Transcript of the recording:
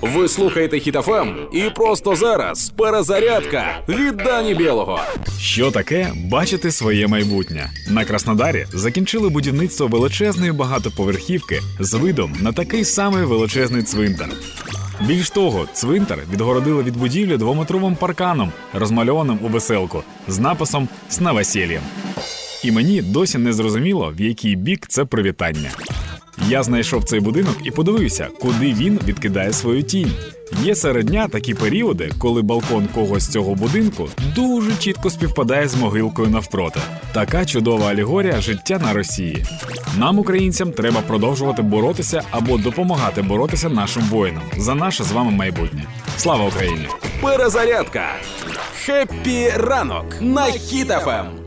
Ви слухаєте Хітофем, і просто зараз перезарядка від Дані Білого. Що таке бачити своє майбутнє? На Краснодарі закінчили будівництво величезної багатоповерхівки з видом на такий самий величезний цвинтар. Більш того, цвинтар відгородили від будівлі 2-метровим парканом, розмальованим у веселку, з написом «З новосіллям». І мені досі не зрозуміло, в який бік це привітання. Я знайшов цей будинок і подивився, куди він відкидає свою тінь. Є серед дня такі періоди, коли балкон когось з цього будинку дуже чітко співпадає з могилкою навпроти. Така чудова алегорія життя на Росії. Нам, українцям, треба продовжувати боротися або допомагати боротися нашим воїнам за наше з вами майбутнє. Слава Україні! Перезарядка! Хеппі ранок на Хіт FM!